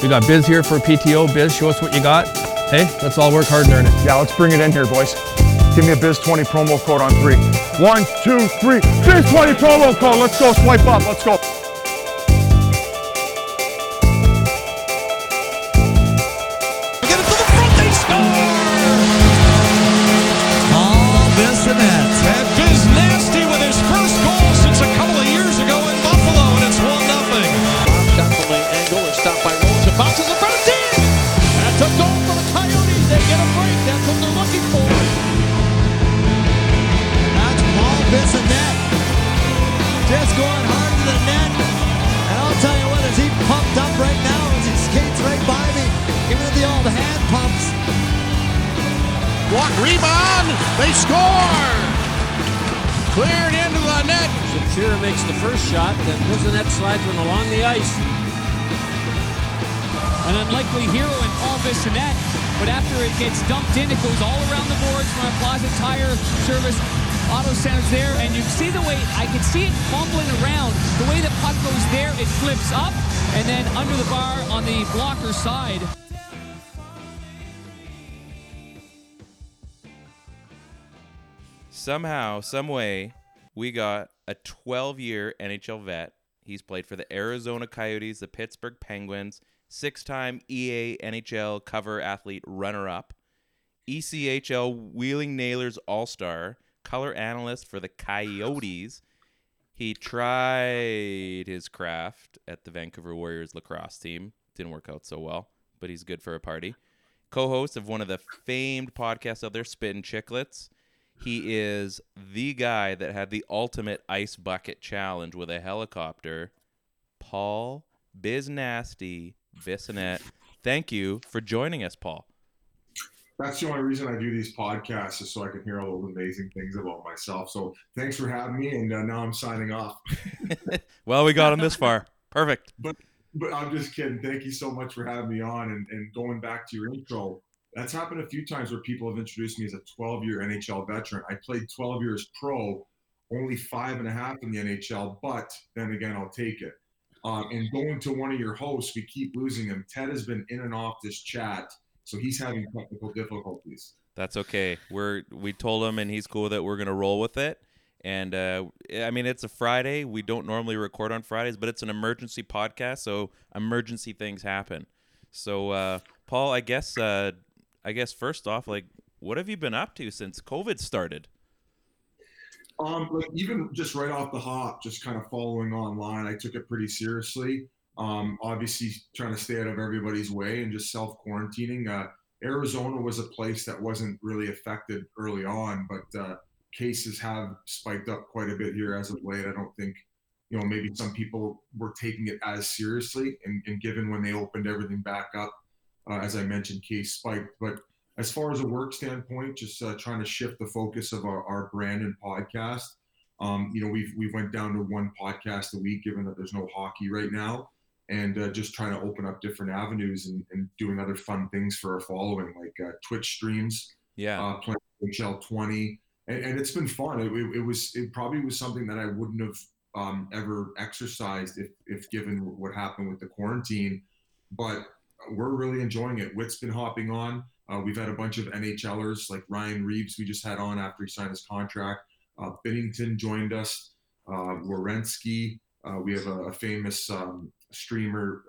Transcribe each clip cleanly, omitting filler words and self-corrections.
We got Biz here for PTO. Biz, show us what you got. Hey, let's all work hard and earn it. Yeah, let's bring it in here, boys. Give me a Biz 20 promo code on three. 1, 2, 3. Biz 20 promo code. Let's go. Swipe up. Let's go. Get it to the front. They score. Paul Bissonnette. And Biz Nasty with his first goal since a couple of years ago in Buffalo, and it's 1-0. Shot from the angle and stopped by Rose. It bounces in front of Dean. That's a goal for the Coyotes. They get a break. That's what they're looking for. That's Paul Bissonnette. Just going hard to the net. And I'll tell you what, is he pumped up right now as he skates right by me. Give him the old hand pumps. Block rebound. They score. Cleared into the net. Shapiro makes the first shot. Then Bissonnette slides one along the ice. An unlikely hero in Paul Bissonnette, but after it gets dumped in, it goes all around the boards from a Plaza Tire Service auto centers there, and you see the way, I can see it fumbling around. The way the puck goes there, it flips up, and then under the bar on the blocker side. Somehow, some way, we got a 12-year NHL vet. He's played for the Arizona Coyotes, the Pittsburgh Penguins, six-time EA NHL cover athlete runner-up, ECHL Wheeling Nailers All-Star, color analyst for the Coyotes. He tried his craft at the Vancouver Warriors lacrosse team. Didn't work out so well, but he's good for a party. Co-host of one of the famed podcasts out there, Spittin' Chiclets. He is the guy that had the ultimate ice bucket challenge with a helicopter, Paul Biznasty Bissonnette. Thank you for joining us, Paul. That's the only reason I do these podcasts, is so I can hear all those amazing things about myself. So thanks for having me, and now I'm signing off. Well, we got him this far. Perfect. But I'm just kidding. Thank you so much for having me on. And going back to your intro, that's happened a few times where people have introduced me as a 12-year NHL veteran. I played 12 years pro, only 5.5 in the NHL, but then again, I'll take it. And going to one of your hosts, we keep losing him. Ted has been in and off this chat, so he's having technical difficulties. That's okay. We told him, and he's cool with it. We're going to roll with it. And, I mean, it's a Friday. We don't normally record on Fridays, but it's an emergency podcast, so emergency things happen. So, Paul, I guess first off, like, what have you been up to since COVID started? Like even just right off the hop, just kind of following online, I took it pretty seriously. Obviously trying to stay out of everybody's way and just self-quarantining. Arizona was a place that wasn't really affected early on, but cases have spiked up quite a bit here as of late. I don't think, you know, maybe some people were taking it as seriously, and given when they opened everything back up, as I mentioned, case spiked. But as far as a work standpoint, just trying to shift the focus of our brand and podcast. You know, we went down to one podcast a week, given that there's no hockey right now, and just trying to open up different avenues and doing other fun things for our following, like Twitch streams, playing NHL 20, and it's been fun. It probably was something that I wouldn't have ever exercised if given what happened with the quarantine, but we're really enjoying it. Whit's been hopping on. We've had a bunch of NHLers like Ryan Reeves, we just had on after he signed his contract. Binnington joined us. Wierenski. We have a famous streamer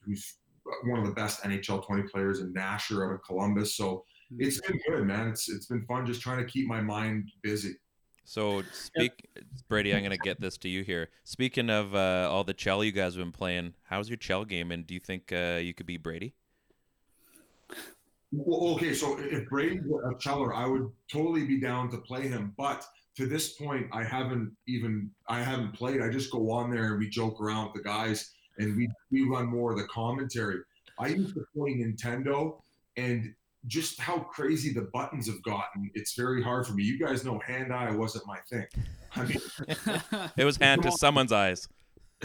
who's one of the best NHL 20 players, in Nasher out of Columbus. So it's been good, man. It's been fun just trying to keep my mind busy. So Brady, I'm going to get this to you here. Speaking of all the Chell you guys have been playing, how's your Chell game? And do you think you could beat Brady? Well, okay, so if Braden were a Cheller, I would totally be down to play him. But to this point, I haven't played. I just go on there and we joke around with the guys, and we run more of the commentary. I used to play Nintendo, and just how crazy the buttons have gotten, it's very hard for me. You guys know hand-eye wasn't my thing. I mean, it was hand to someone's eyes.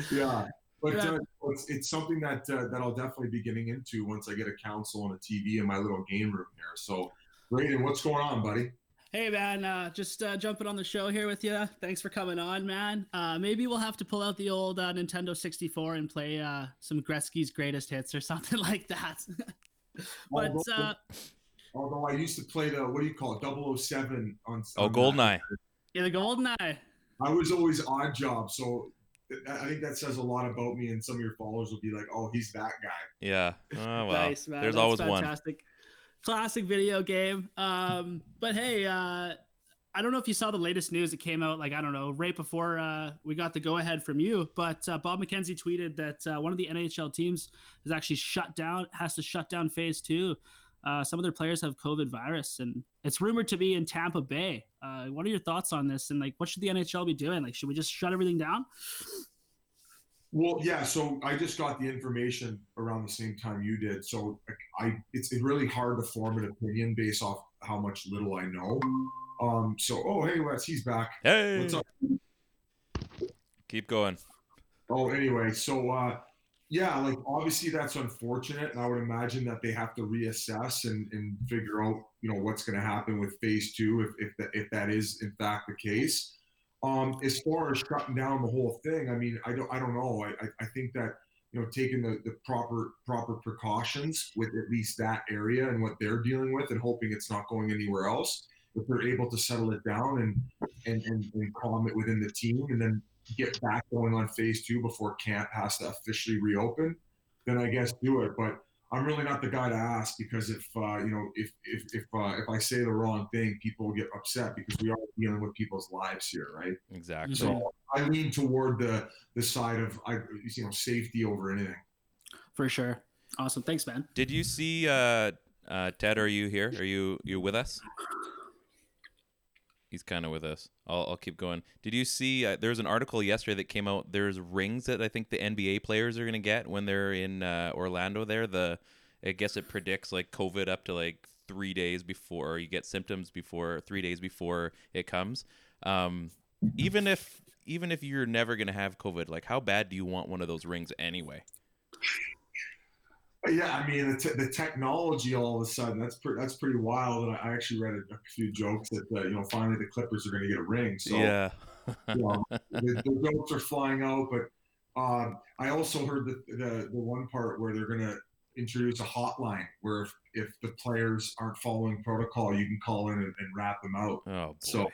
Yeah. But it's something that I'll definitely be getting into once I get a console and a TV in my little game room here. So, Braden, what's going on, buddy? Hey, man, just jumping on the show here with you. Thanks for coming on, man. Maybe we'll have to pull out the old Nintendo 64 and play some Gretzky's Greatest Hits or something like that. But although I used to play the, what do you call it, 007 on... GoldenEye. Yeah, the GoldenEye. I was always odd job, so... I think that says a lot about me, and some of your followers will be like, "Oh, he's that guy." Yeah. Oh, wow. Nice, man. There's That's always fantastic. One. Classic video game. But hey, I don't know if you saw the latest news that came out, like, I don't know, right before we got the go ahead from you. But Bob McKenzie tweeted that one of the NHL teams is actually has to shut down phase 2. Some of their players have COVID virus, and it's rumored to be in Tampa Bay. What are your thoughts on this? And, like, what should the NHL be doing? Like, should we just shut everything down? Well, yeah. So I just got the information around the same time you did. So it's really hard to form an opinion based off how much little I know. Hey, Wes, he's back. Hey. What's up? Keep going. Oh, anyway. So, yeah, like, obviously that's unfortunate, and I would imagine that they have to reassess and figure out, you know, what's going to happen with phase 2 if that is in fact the case. As far as shutting down the whole thing, I mean, I don't know. I think that, you know, taking the proper precautions with at least that area and what they're dealing with, and hoping it's not going anywhere else. If they're able to settle it down and calm it within the team, and then get back going on phase 2 before camp has to officially reopen, then I guess do it. But I'm really not the guy to ask, because if I say the wrong thing, people will get upset, because we are dealing with people's lives here, right? Exactly. So I lean toward the side of, you know, safety over anything. For sure. Awesome. Thanks, man. Did you see Ted? Are you here? Are you with us? He's kind of with us. I'll keep going. Did you see there's an article yesterday that came out? There's rings that I think the NBA players are going to get when they're in Orlando there. I guess it predicts, like, COVID up to, like, 3 days before, or you get symptoms before 3 days before it comes. Even if you're never going to have COVID, like, how bad do you want one of those rings anyway? Yeah, I mean, the technology all of a sudden, that's pretty wild. And I actually read a few jokes that, you know, finally the Clippers are going to get a ring. So, yeah. You know, the jokes are flying out. But I also heard the one part where they're going to introduce a hotline where if the players aren't following protocol, you can call in and rat them out. Oh, boy. So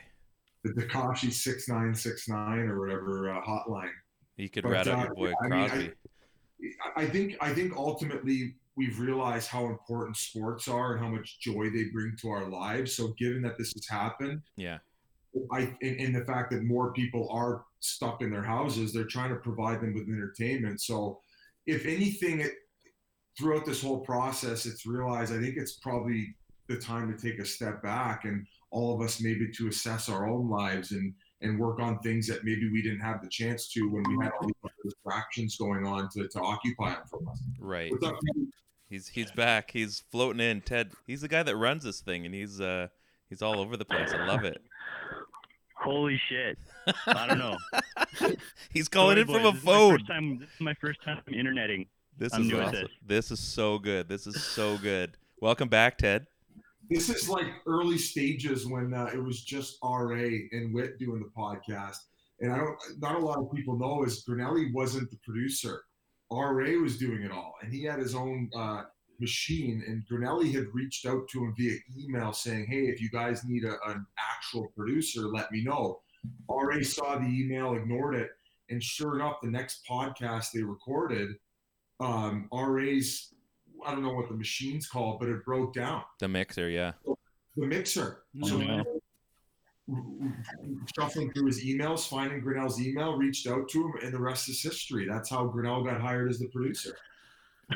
the Tekashi 6969 or whatever hotline. You could rat out your boy Crosby. I think ultimately we've realized how important sports are and how much joy they bring to our lives. So given that this has happened, yeah, and the fact that more people are stuck in their houses, they're trying to provide them with entertainment. So if anything, throughout this whole process, it's realized, I think it's probably the time to take a step back, and all of us maybe to assess our own lives and work on things that maybe we didn't have the chance to when we had all these distractions going on to occupy them from us. Right. What's up, Ted? He's back. He's floating in. Ted, he's the guy that runs this thing, and he's all over the place. I love it. Holy shit. I don't know. He's calling in from a phone. This is my first time interneting. This is awesome. This is so good. Welcome back, Ted. This is like early stages when it was just RA and Whit doing the podcast. And not a lot of people know is Grinelli wasn't the producer. RA was doing it all. And he had his own machine. And Grinelli had reached out to him via email saying, hey, if you guys need an actual producer, let me know. RA saw the email, ignored it. And sure enough, the next podcast they recorded, RA's, I don't know what the machine's called, but it broke down. The mixer, yeah. The mixer. Oh, so wow. Shuffling through his emails, finding Grinnell's email, reached out to him, and the rest is history. That's how Grinnell got hired as the producer.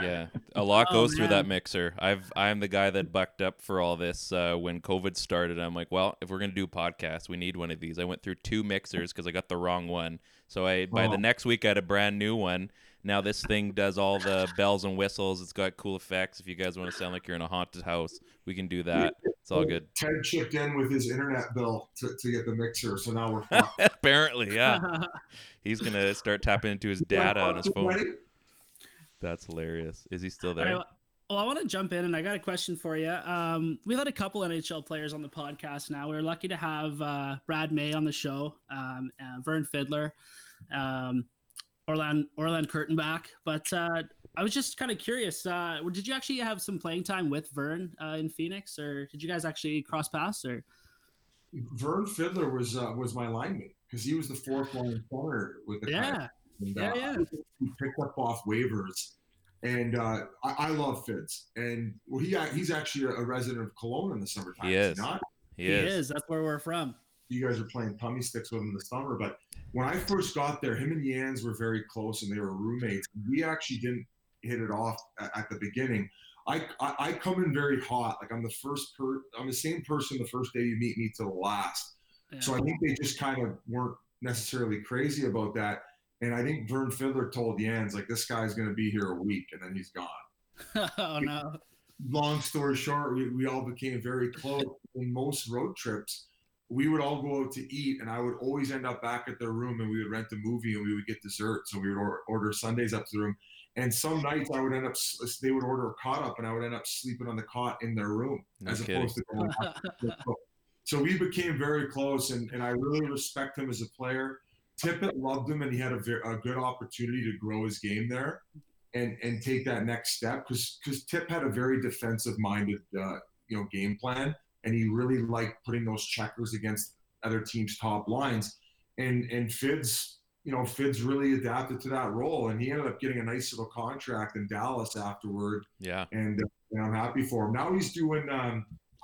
Yeah, a lot goes through that mixer. I'm the guy that bucked up for all this when COVID started. I'm like, well, if we're going to do podcasts, we need one of these. I went through 2 mixers because I got the wrong one. So by the next week, I had a brand new one. Now this thing does all the bells and whistles. It's got cool effects. If you guys want to sound like you're in a haunted house, we can do that. It's all good. Ted chipped in with his internet bill to get the mixer, so now we're apparently, yeah. He's going to start tapping into his data on his phone. That's hilarious. Is he still there? Right, well, I want to jump in, and I got a question for you. We've had a couple NHL players on the podcast now. We were lucky to have Brad May on the show, Vern Fiddler, Orland Kurtenbach. But I was just kind of curious. Did you actually have some playing time with Vern in Phoenix, or did you guys actually cross paths? Or Vern Fiddler was my lineman because he was the fourth line corner with the Coyotes. And, he picked up off waivers, and I love Fids. And well, he's actually a resident of Kelowna in the summertime. He is. That's where we're from. You guys are playing tummy sticks with him in the summer. But when I first got there, him and Yans were very close, and they were roommates. We actually didn't hit it off at the beginning. I come in very hot. Like I'm the same person the first day you meet me to the last. Yeah. So I think they just kind of weren't necessarily crazy about that. And I think Vern Fiddler told Yans, like, this guy's going to be here a week, and then he's gone. Oh, no. Long story short, we all became very close. In most road trips, we would all go out to eat, and I would always end up back at their room, and we would rent a movie, and we would get dessert. So we would order sundaes up to the room. And some nights they would order a cot up, and I would end up sleeping on the cot in their room opposed to going back to the room. So we became very close, and I really respect him as a player. Tippett loved him, and he had a good opportunity to grow his game there and take that next step because Tipp had a very defensive-minded game plan, and he really liked putting those checkers against other teams' top lines. And Fids really adapted to that role, and he ended up getting a nice little contract in Dallas afterward. Yeah, and I'm happy for him. Now he's doing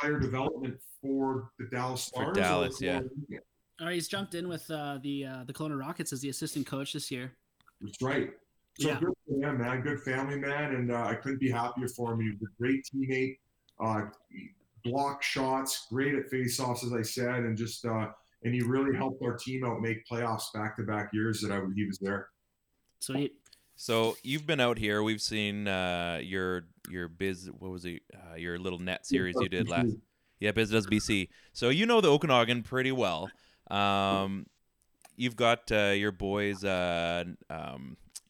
player development for the Dallas Stars. For Dallas, yeah. All right, he's jumped in with the Kelowna Rockets as the assistant coach this year. That's right. So yeah. Good for him, man. Good family man, and I couldn't be happier for him. He was a great teammate. Block shots, great at faceoffs, as I said, and just and he really helped our team out make playoffs back-to-back years that he was there. Sweet. So you've been out here. We've seen your Biz. What was it? Your little net series you did last. Yeah, Biz Does BC. So you know the Okanagan pretty well. You've got your boys. You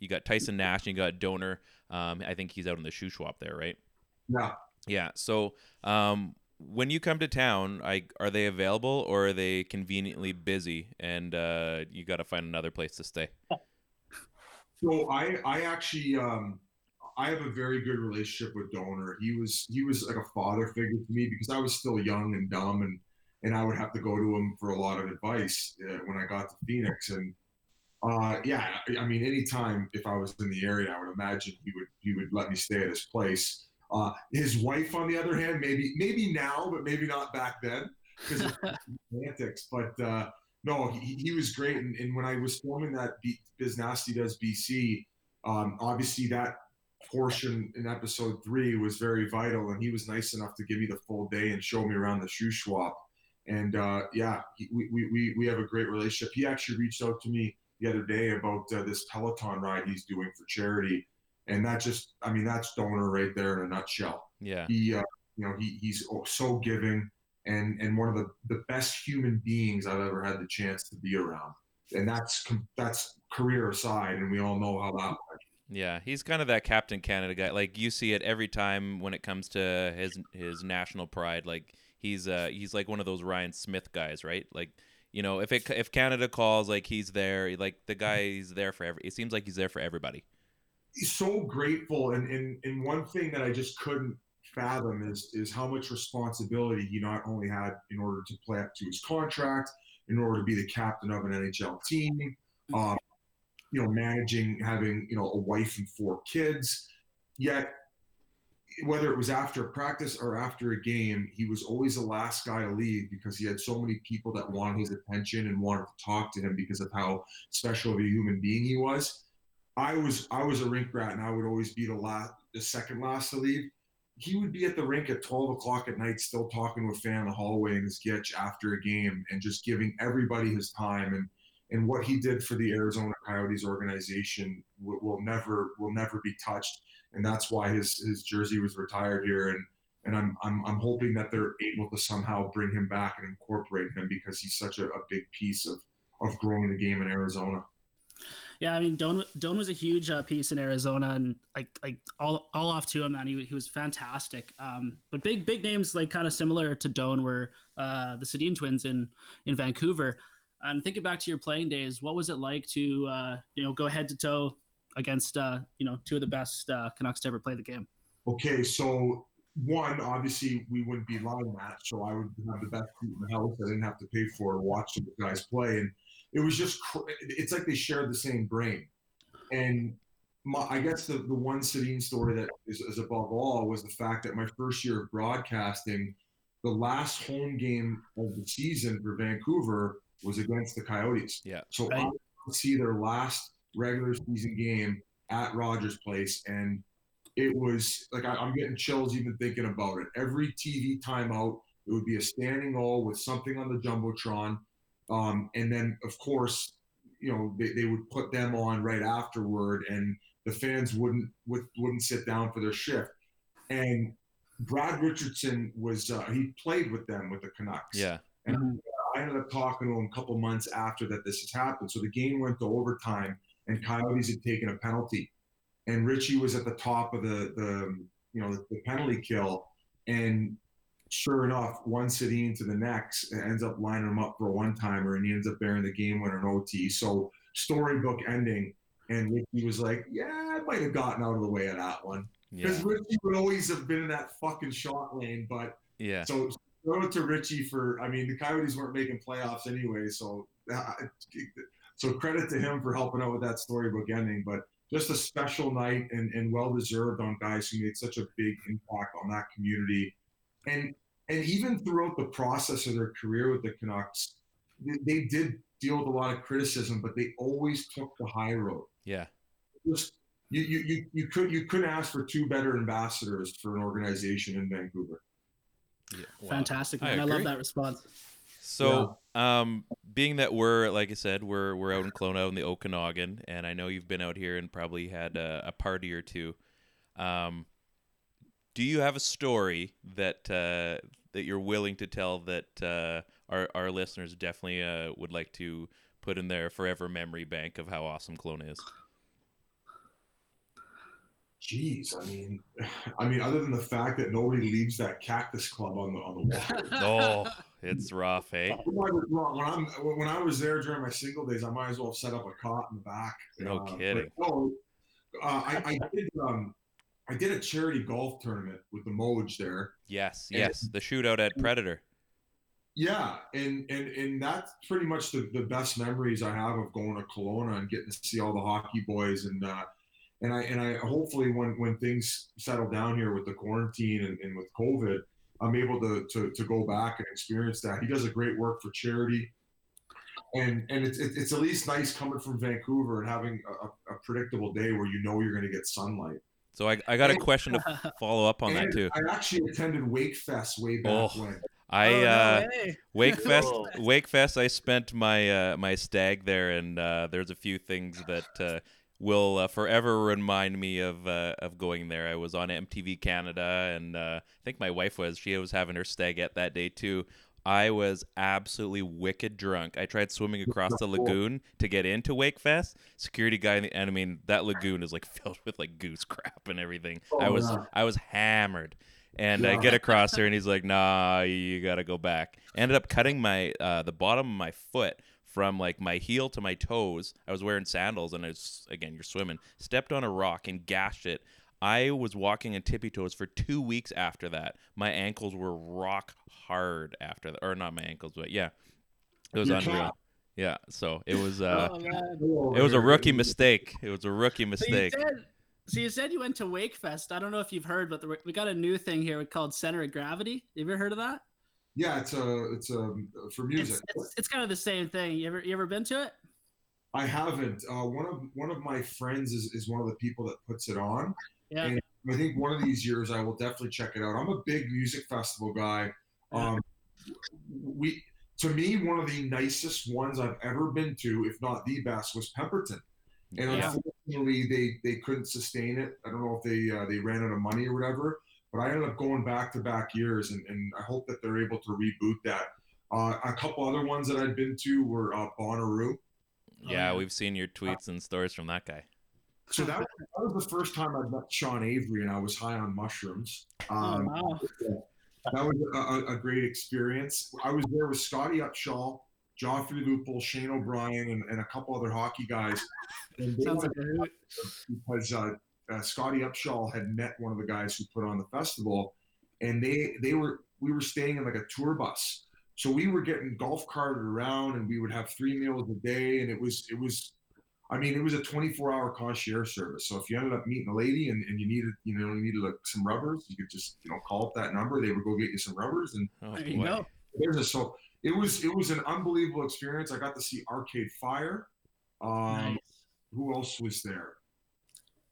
got Tyson Nash and you got Donor. I think he's out in the Shuswap there, right? Yeah. Yeah. So when you come to town, are they available or are they conveniently busy and you got to find another place to stay? So I actually I have a very good relationship with Donor. He was like a father figure to me because I was still young and dumb and I would have to go to him for a lot of advice when I got to Phoenix. And I mean, anytime if I was in the area, I would imagine he would let me stay at his place. His wife, on the other hand, maybe now, but maybe not back then because of antics. But no, he was great. And when I was filming that Biz Nasty Does BC, obviously that portion in episode 3 was very vital, and he was nice enough to give me the full day and show me around the Shuswap. And we have a great relationship. He actually reached out to me the other day about this Peloton ride he's doing for charity, and that's Donor right there in a nutshell. Yeah, he he's so giving and one of the best human beings I've ever had the chance to be around. And that's career aside, and we all know how that works. Yeah, he's kind of that Captain Canada guy. Like you see it every time when it comes to his national pride, like. He's like one of those Ryan Smith guys, right? Like, if Canada calls, like he's there. Like the guy, he's there for it seems like he's there for everybody. He's so grateful, and one thing that I just couldn't fathom is how much responsibility he not only had in order to play up to his contract, in order to be the captain of an NHL team, managing having a wife and 4 kids, yet. Whether it was after practice or after a game, he was always the last guy to leave because he had so many people that wanted his attention and wanted to talk to him because of how special of a human being he was. I was a rink rat, and I would always be the last the second last to leave, he would be at the rink at 12 o'clock at night still talking to a fan in the hallway in his gitch after a game and just giving everybody his time. And what he did for the Arizona Coyotes organization will never be touched. And that's why his jersey was retired here. And I'm hoping that they're able to somehow bring him back and incorporate him, because he's such a big piece of growing the game in Arizona. Yeah, I mean, Doan was a huge piece in Arizona, and like all off to him, man. He was fantastic. But big names, like kind of similar to Doan, were the Sedin twins in Vancouver. And thinking back to your playing days, what was it like to go head to toe against two of the best Canucks to ever play the game? Okay, so one, obviously we wouldn't be line matched, so I would have the best seat in the house. I didn't have to pay for it, watch the guys play, and it was just, it's like they shared the same brain. And I guess the one Sedin story that is above all was the fact that my first year of broadcasting, the last home game of the season for Vancouver was against the Coyotes. Yeah. So I would see their last regular season game at Rogers Place, and it was like I'm getting chills even thinking about it. Every TV timeout, it would be a standing O with something on the Jumbotron. And then, of course, they would put them on right afterward, and the fans wouldn't sit down for their shift. And Brad Richardson was he played with them with the Canucks. Yeah. And I ended up talking to him a couple months after that this has happened. So the game went to overtime, and Coyotes had taken a penalty, and Richie was at the top of the penalty kill, and sure enough, one Sedin to the next ends up lining him up for a one-timer, and he ends up bearing the game winner in OT. So storybook ending, and Richie was like, yeah, I might have gotten out of the way of that one. Because Richie would always have been in that fucking shot lane. But yeah, so throw it to Richie for, I mean, the Coyotes weren't making playoffs anyway, so credit to him for helping out with that storybook ending. But just a special night and well-deserved on guys who made such a big impact on that community. And even throughout the process of their career with the Canucks, they did deal with a lot of criticism, but they always took the high road. Yeah. Just, you couldn't ask for two better ambassadors for an organization in Vancouver. Yeah. Wow. Fantastic. Man. I love that response. So, yeah. Being that we're, like I said, we're out in Kelowna in the Okanagan, and I know you've been out here and probably had a party or two. Do you have a story that you're willing to tell that our listeners definitely would like to put in their forever memory bank of how awesome Kelowna is? Jeez, I mean, other than the fact that nobody leaves that Cactus Club on the water. Oh, it's rough, eh? When I was there during my single days, I might as well have set up a cot in the back. No kidding. But, I did. I did a charity golf tournament with the Moj there. Yes, the shootout at Predator. Yeah, and that's pretty much the best memories I have of going to Kelowna and getting to see all the hockey boys. And I hopefully when things settle down here with the quarantine and with COVID, I'm able to go back and experience that. He does a great work for charity. And it's at least nice coming from Vancouver and having a predictable day where you know you're going to get sunlight. So I got a question to follow up on that too. I actually attended Wake Fest way back when. Wake Fest. I spent my stag there, and there's a few things that will forever remind me of going there. I was on MTV Canada, and I think my wife was. She was having her stagette that day too. I was absolutely wicked drunk. I tried swimming across the lagoon to get into Wake Fest. Security guy, and I mean, that lagoon is like filled with like goose crap and everything. I was hammered, and I get across there, and he's like, "Nah, you gotta go back." I ended up cutting my the bottom of my foot from like my heel to my toes. I was wearing sandals, and you're swimming. Stepped on a rock and gashed it. I was walking on tippy toes for 2 weeks after that. My ankles were rock hard after that, or not my ankles, but yeah, it was unreal. Yeah, so it was a rookie mistake. It was a rookie mistake. So you said you went to Wake Fest. I don't know if you've heard, but we got a new thing here called Center of Gravity. You ever heard of that? Yeah, it's for music. It's kind of the same thing. You ever been to it? I haven't. One of my friends is one of the people that puts it on. Yeah. And I think one of these years I will definitely check it out. I'm a big music festival guy. To me, one of the nicest ones I've ever been to, if not the best, was Pemberton. And unfortunately, they couldn't sustain it. I don't know if they ran out of money or whatever. But I ended up going back-to-back years, and I hope that they're able to reboot that. A couple other ones that I'd been to were Bonnaroo. Yeah, we've seen your tweets and stories from that guy. So that was the first time I met Sean Avery, and I was high on mushrooms. That was a great experience. I was there with Scotty Upshaw, Joffrey Lupul, Shane O'Brien, and a couple other hockey guys. And because Scotty Upshaw had met one of the guys who put on the festival, and we were staying in like a tour bus, so we were getting golf carted around, and we would have 3 meals a day, and it was a 24-hour concierge service. So if you ended up meeting a lady and you needed like some rubbers, you could just call up that number. They would go get you some rubbers, and there you go. So it was an unbelievable experience. I got to see Arcade Fire. Nice. Who else was there?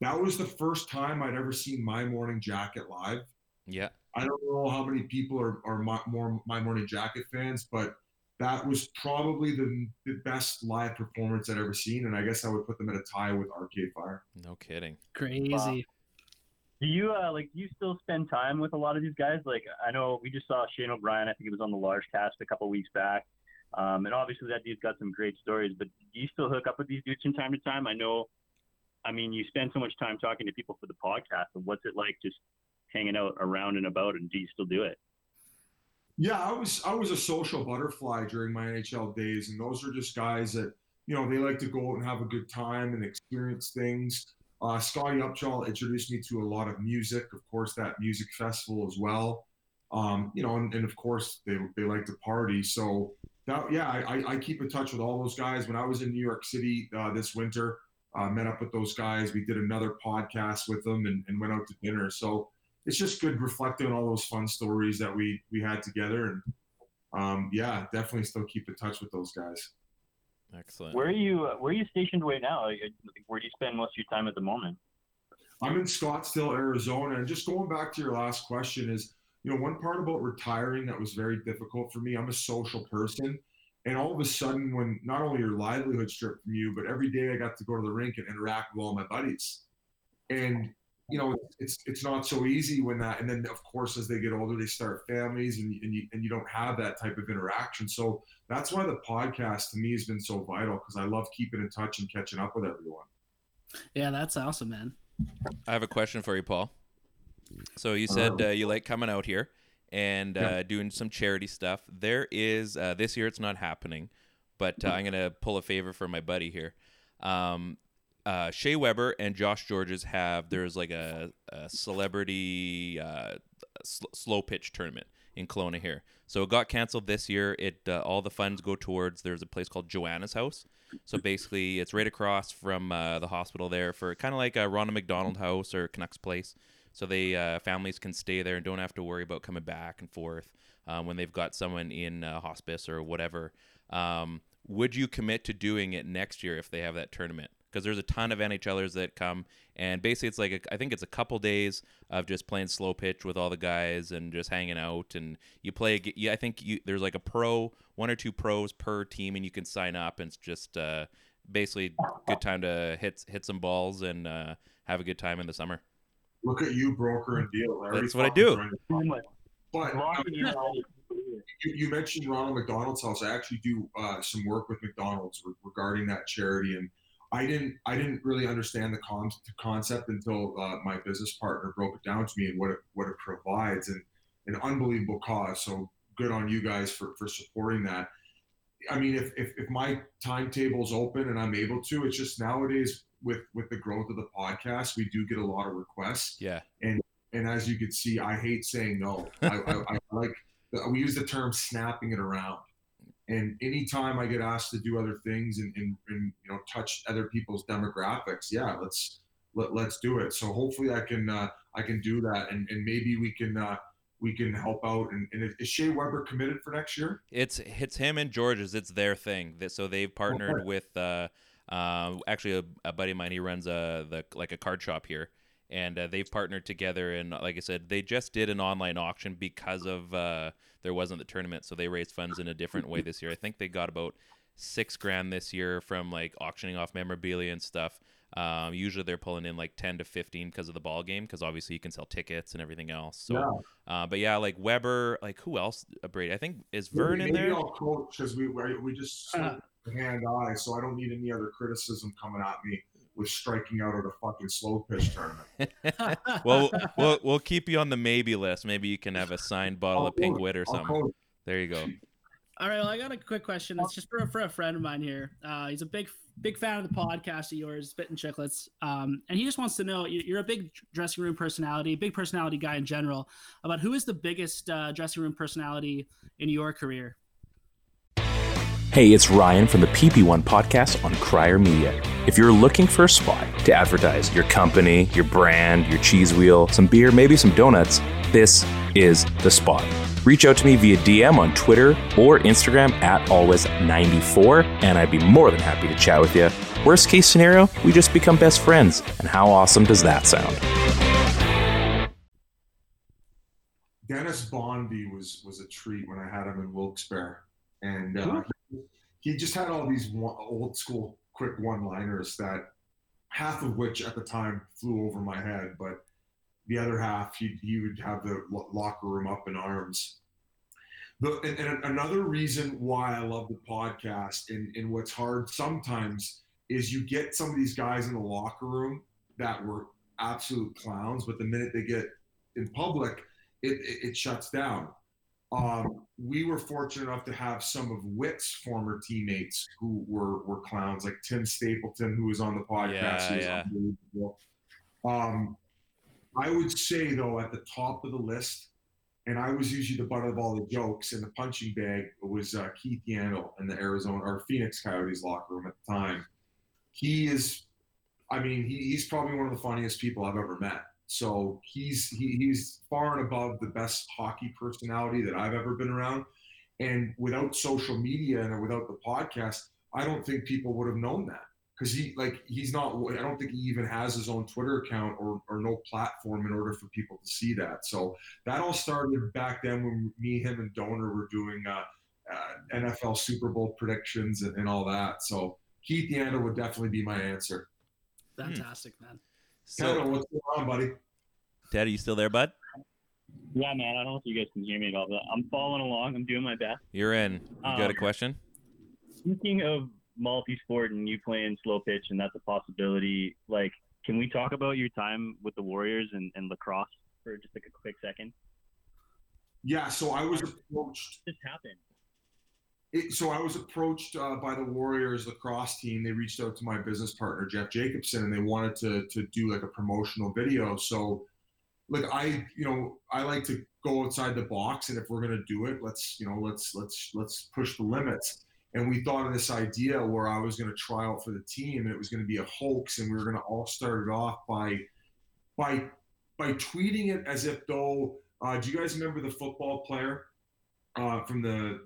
That was the first time I'd ever seen My Morning Jacket live. Yeah. I don't know how many people are more My Morning Jacket fans, but that was probably the best live performance I'd ever seen, and I guess I would put them at a tie with Arcade Fire. No kidding. Crazy. Do you do you still spend time with a lot of these guys? Like, I know we just saw Shane O'Brien, I think it was on the Large Cast a couple weeks back. And obviously that dude's got some great stories, but do you still hook up with these dudes from time to time? I know, you spend so much time talking to people for the podcast, but what's it like just hanging out around and about, and do you still do it? Yeah, I was a social butterfly during my NHL days, and those are just guys that, they like to go out and have a good time and experience things. Scotty Upshaw introduced me to a lot of music, of course, that music festival as well. And of course, they like to party. So, I keep in touch with all those guys. When I was in New York City this winter, met up with those guys. We did another podcast with them and went out to dinner. So it's just good reflecting on all those fun stories that we had together. And definitely still keep in touch with those guys. Excellent. Where are you stationed right now? Where do you spend most of your time at the moment? I'm in Scottsdale, Arizona. And just going back to your last question is, one part about retiring that was very difficult for me, I'm a social person. And all of a sudden, when not only your livelihood stripped from you, but every day I got to go to the rink and interact with all my buddies. And it's not so easy when that. And then, of course, as they get older, they start families, and you don't have that type of interaction. So that's why the podcast to me has been so vital, because I love keeping in touch and catching up with everyone. Yeah, that's awesome, man. I have a question for you, Paul. So you said you like coming out here and doing some charity stuff. There is this year it's not happening, but I'm gonna pull a favor for my buddy here. Shea Weber and Josh Georges there's like a celebrity slow pitch tournament in Kelowna here. So it got canceled this year. It all the funds go towards, there's a place called Joanna's House. So basically it's right across from the hospital there, for kind of like a Ronald McDonald House or Canucks Place. So they families can stay there and don't have to worry about coming back and forth when they've got someone in hospice or whatever. Would you commit to doing it next year if they have that tournament? Because there's a ton of NHLers that come, and basically it's like I think it's a couple days of just playing slow pitch with all the guys and just hanging out. And you play, I think there's like a pro, 1 or 2 pros per team, and you can sign up. And it's just basically good time to hit some balls and have a good time in the summer. Look at you, broker and deal, Larry. That's what I do. But you mentioned Ronald McDonald's House. I actually do some work with McDonald's regarding that charity, and I didn't really understand the concept until my business partner broke it down to me and what it provides, and an unbelievable cause. So good on you guys for supporting that. I mean, if my timetable's open and I'm able to, it's just nowadays with the growth of the podcast, we do get a lot of requests. Yeah. And as you can see, I hate saying no. I like, we use the term snapping it around. And anytime I get asked to do other things and touch other people's demographics, let's do it. So hopefully I can do that, and maybe we can help out. And is Shea Weber committed for next year? It's him and George's. It's their thing. So they've partnered with actually a buddy of mine. He runs a card shop here. And they've partnered together, and like I said, they just did an online auction because of there wasn't the tournament, so they raised funds in a different way this year. I think they got about $6,000 this year from like auctioning off memorabilia and stuff. Usually they're pulling in like 10 to 15 because of the ball game, because obviously you can sell tickets and everything else. So, yeah. But yeah, like Weber, like who else? Brady, I think is Vern in there. Maybe I'll coach because we just hand eye, so I don't need any other criticism coming at me with striking out at a fucking slow pitch tournament. Well, we'll keep you on the maybe list. Maybe you can have a signed bottle of Pink Whitney or something. There you go. All right, well, I got a quick question. It's just for a friend of mine here. He's a big fan of the podcast of yours, Spittin' Chiclets. And he just wants to know, you're a big dressing room personality, big personality guy in general, about who is the biggest dressing room personality in your career? Hey, it's Ryan from the PP1 podcast on Crier Media. If you're looking for a spot to advertise your company, your brand, your cheese wheel, some beer, maybe some donuts, this is the spot. Reach out to me via DM on Twitter or Instagram at always94, and I'd be more than happy to chat with you. Worst case scenario, we just become best friends. And how awesome does that sound? Dennis Bondy was a treat when I had him in Wilkes-Barre. And he just had all these old school quick one-liners that half of which at the time flew over my head, but the other half, he would have the locker room up in arms. And another reason why I love the podcast and what's hard sometimes is you get some of these guys in the locker room that were absolute clowns, but the minute they get in public, it shuts down. We were fortunate enough to have some of Witt's former teammates who were clowns, like Tim Stapleton, who was on the podcast. Yeah, unbelievable. I would say, though, at the top of the list, and I was usually the butt of all the jokes and the punching bag, was Keith Yandle in the Phoenix Coyotes locker room at the time. He is, he's probably one of the funniest people I've ever met. So he's far and above the best hockey personality that I've ever been around. And without social media and without the podcast, I don't think people would have known that. Because I don't think he even has his own Twitter account or no platform in order for people to see that. So that all started back then when me, him, and Donor were doing NFL Super Bowl predictions and all that. So Keith Yandle would definitely be my answer. Fantastic, man. So, what's going on, buddy? Ted, are you still there, bud? Yeah, man. I don't know if you guys can hear me at all, but I'm following along. I'm doing my best. You're in. You got a question? Speaking of multi-sport and you playing slow pitch, and that's a possibility, like, can we talk about your time with the Warriors and lacrosse for just like a quick second? Yeah, so I was approached. This happened. So I was approached by the Warriors lacrosse team. They reached out to my business partner, Jeff Jacobson, and they wanted to do like a promotional video. So, like, I like to go outside the box, and if we're gonna do it, let's push the limits. And we thought of this idea where I was going to try out for the team, and it was going to be a hoax, and we were going to all start it off by tweeting it as if though. Do you guys remember the football player from the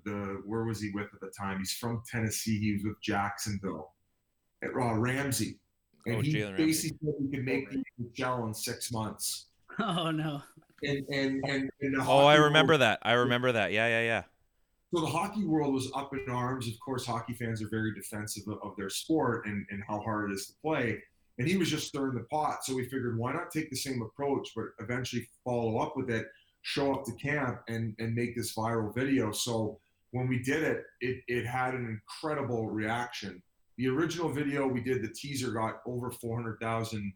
where was he with at the time? He's from Tennessee. He was with Jacksonville at Ramsey, and he basically said he could make the ECHL in 6 months. Oh no! And I remember that. I remember that. Yeah. So the hockey world was up in arms. Of course, hockey fans are very defensive of their sport and how hard it is to play. And he was just stirring the pot. So we figured, why not take the same approach, but eventually follow up with it, show up to camp and make this viral video. So when we did it, it had an incredible reaction. The original video we did, the teaser got over 400,000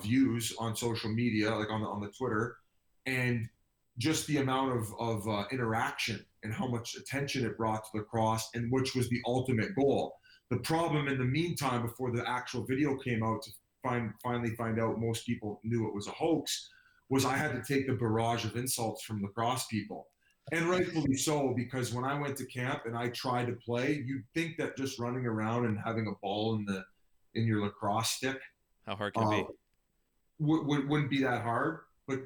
views on social media, like on the Twitter. And just the amount of interaction and how much attention it brought to lacrosse, and which was the ultimate goal. The problem in the meantime, before the actual video came out, to finally find out most people knew it was a hoax, was I had to take the barrage of insults from lacrosse people. And rightfully so, because when I went to camp and I tried to play, you'd think that just running around and having a ball in your lacrosse stick, how hard can it be? Wouldn't be that hard, but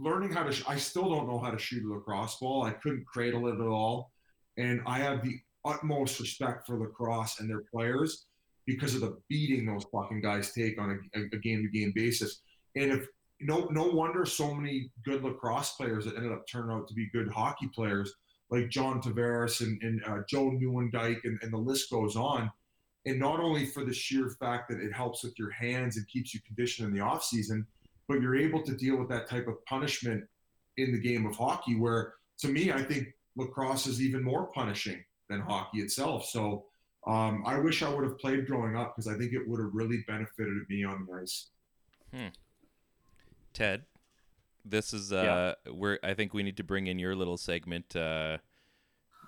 learning how to I still don't know how to shoot a lacrosse ball. I couldn't cradle it at all. And I have the utmost respect for lacrosse and their players because of the beating those fucking guys take on a game-to-game basis. And if no wonder so many good lacrosse players that ended up turning out to be good hockey players, like John Tavares and Joe Newendike, and the list goes on. And not only for the sheer fact that it helps with your hands and keeps you conditioned in the offseason, but you're able to deal with that type of punishment in the game of hockey, where to me, I think lacrosse is even more punishing than hockey itself. So I wish I would have played growing up, because I think it would have really benefited me on the ice. Ted, this is where I think we need to bring in your little segment.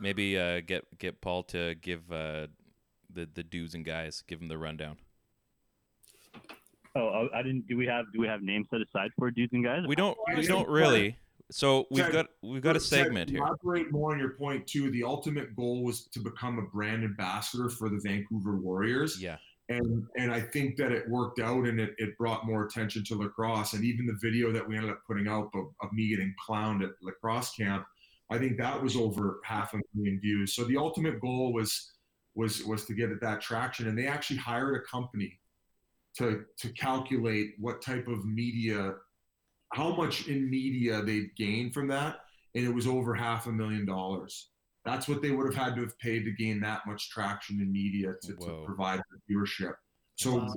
Maybe get Paul to give the dudes and guys, give them the rundown. Oh, I didn't. Do we have names set aside for dudes and guys? We don't really. So we've got a segment here. Elaborate more on your point too. The ultimate goal was to become a brand ambassador for the Vancouver Warriors. Yeah. And I think that it worked out, and it brought more attention to lacrosse. And even the video that we ended up putting out of me getting clowned at lacrosse camp, I think that was over 500,000 views. So the ultimate goal was to get at that traction. And they actually hired a company to calculate what type of media, how much in media they've gained from that. And it was over $500,000. That's what they would have had to have paid to gain that much traction in media to provide the viewership. So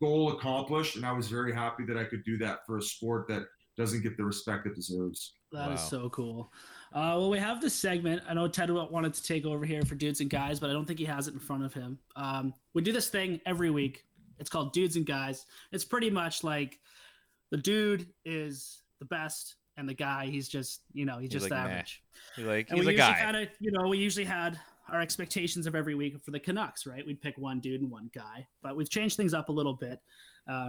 Goal accomplished, and I was very happy that I could do that for a sport that doesn't get the respect it deserves. That is so cool. Well, we have this segment. I know Ted wanted to take over here for Dudes and Guys, but I don't think he has it in front of him. We do this thing every week. It's called Dudes and Guys. It's pretty much like the dude is the best, and the guy, he's just, he's just like average. He's a guy. We usually had our expectations of every week for the Canucks, right? We'd pick one dude and one guy, but we've changed things up a little bit